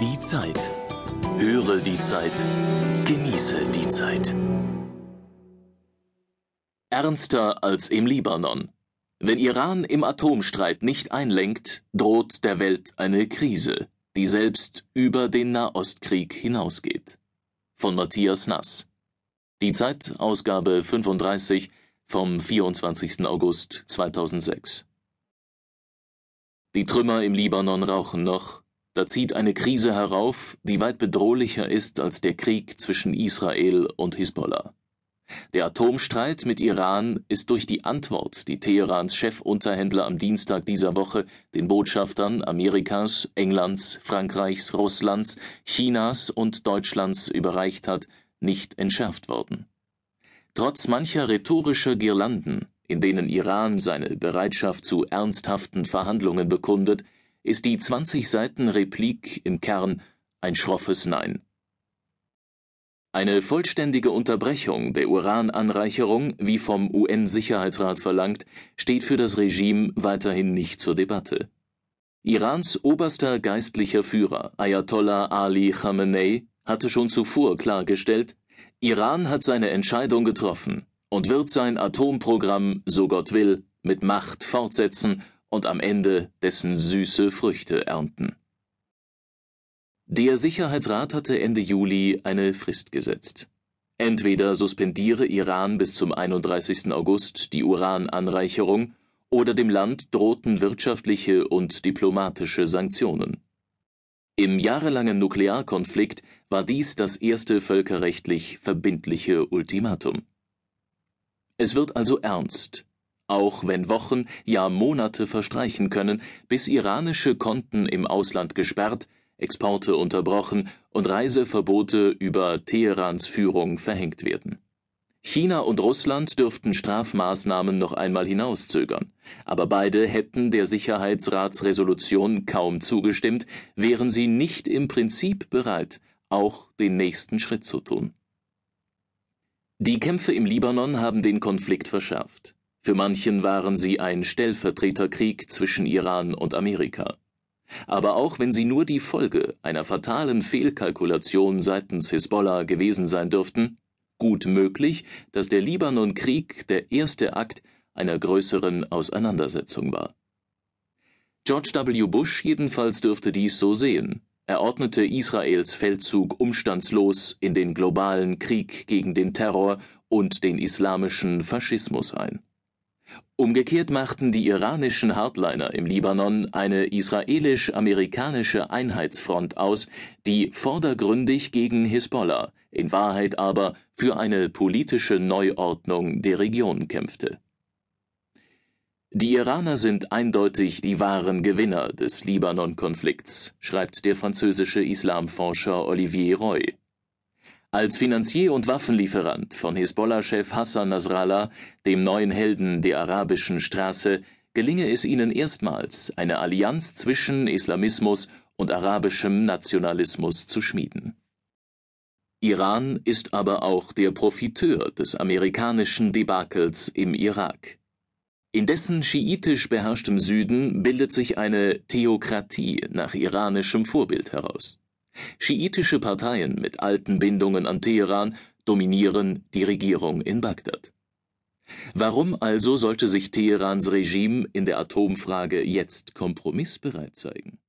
Die Zeit. Höre die Zeit. Genieße die Zeit. Ernster als im Libanon. Wenn Iran im Atomstreit nicht einlenkt, droht der Welt eine Krise, die selbst über den Nahostkrieg hinausgeht. Von Matthias Nass. Die Zeit, Ausgabe 35 vom 24. August 2006. Die Trümmer im Libanon rauchen noch, da zieht eine Krise herauf, die weit bedrohlicher ist als der Krieg zwischen Israel und Hisbollah. Der Atomstreit mit Iran ist durch die Antwort, die Teherans Chefunterhändler am Dienstag dieser Woche den Botschaftern Amerikas, Englands, Frankreichs, Russlands, Chinas und Deutschlands überreicht hat, nicht entschärft worden. Trotz mancher rhetorischer Girlanden, in denen Iran seine Bereitschaft zu ernsthaften Verhandlungen bekundet, ist die 20-Seiten-Replik im Kern ein schroffes Nein. Eine vollständige Unterbrechung der Urananreicherung, wie vom UN-Sicherheitsrat verlangt, steht für das Regime weiterhin nicht zur Debatte. Irans oberster geistlicher Führer, Ayatollah Ali Khamenei, hatte schon zuvor klargestellt, Iran hat seine Entscheidung getroffen und wird sein Atomprogramm, so Gott will, mit Macht fortsetzen und am Ende dessen süße Früchte ernten. Der Sicherheitsrat hatte Ende Juli eine Frist gesetzt. Entweder suspendiere Iran bis zum 31. August die Urananreicherung oder dem Land drohten wirtschaftliche und diplomatische Sanktionen. Im jahrelangen Nuklearkonflikt war dies das erste völkerrechtlich verbindliche Ultimatum. Es wird also ernst, auch wenn Wochen, ja Monate verstreichen können, bis iranische Konten im Ausland gesperrt, Exporte unterbrochen und Reiseverbote über Teherans Führung verhängt werden. China und Russland dürften Strafmaßnahmen noch einmal hinauszögern, aber beide hätten der Sicherheitsratsresolution kaum zugestimmt, wären sie nicht im Prinzip bereit, auch den nächsten Schritt zu tun. Die Kämpfe im Libanon haben den Konflikt verschärft. Für manchen waren sie ein Stellvertreterkrieg zwischen Iran und Amerika. Aber auch wenn sie nur die Folge einer fatalen Fehlkalkulation seitens Hisbollah gewesen sein dürften, gut möglich, dass der Libanon-Krieg der erste Akt einer größeren Auseinandersetzung war. George W. Bush jedenfalls dürfte dies so sehen. Er ordnete Israels Feldzug umstandslos in den globalen Krieg gegen den Terror und den islamischen Faschismus ein. Umgekehrt machten die iranischen Hardliner im Libanon eine israelisch-amerikanische Einheitsfront aus, die vordergründig gegen Hisbollah, in Wahrheit aber für eine politische Neuordnung der Region kämpfte. Die Iraner sind eindeutig die wahren Gewinner des Libanon-Konflikts, schreibt der französische Islamforscher Olivier Roy. Als Finanzier und Waffenlieferant von Hisbollah-Chef Hassan Nasrallah, dem neuen Helden der arabischen Straße, gelinge es ihnen erstmals, eine Allianz zwischen Islamismus und arabischem Nationalismus zu schmieden. Iran ist aber auch der Profiteur des amerikanischen Debakels im Irak. In dessen schiitisch beherrschtem Süden bildet sich eine Theokratie nach iranischem Vorbild heraus. Schiitische Parteien mit alten Bindungen an Teheran dominieren die Regierung in Bagdad. Warum also sollte sich Teherans Regime in der Atomfrage jetzt kompromissbereit zeigen?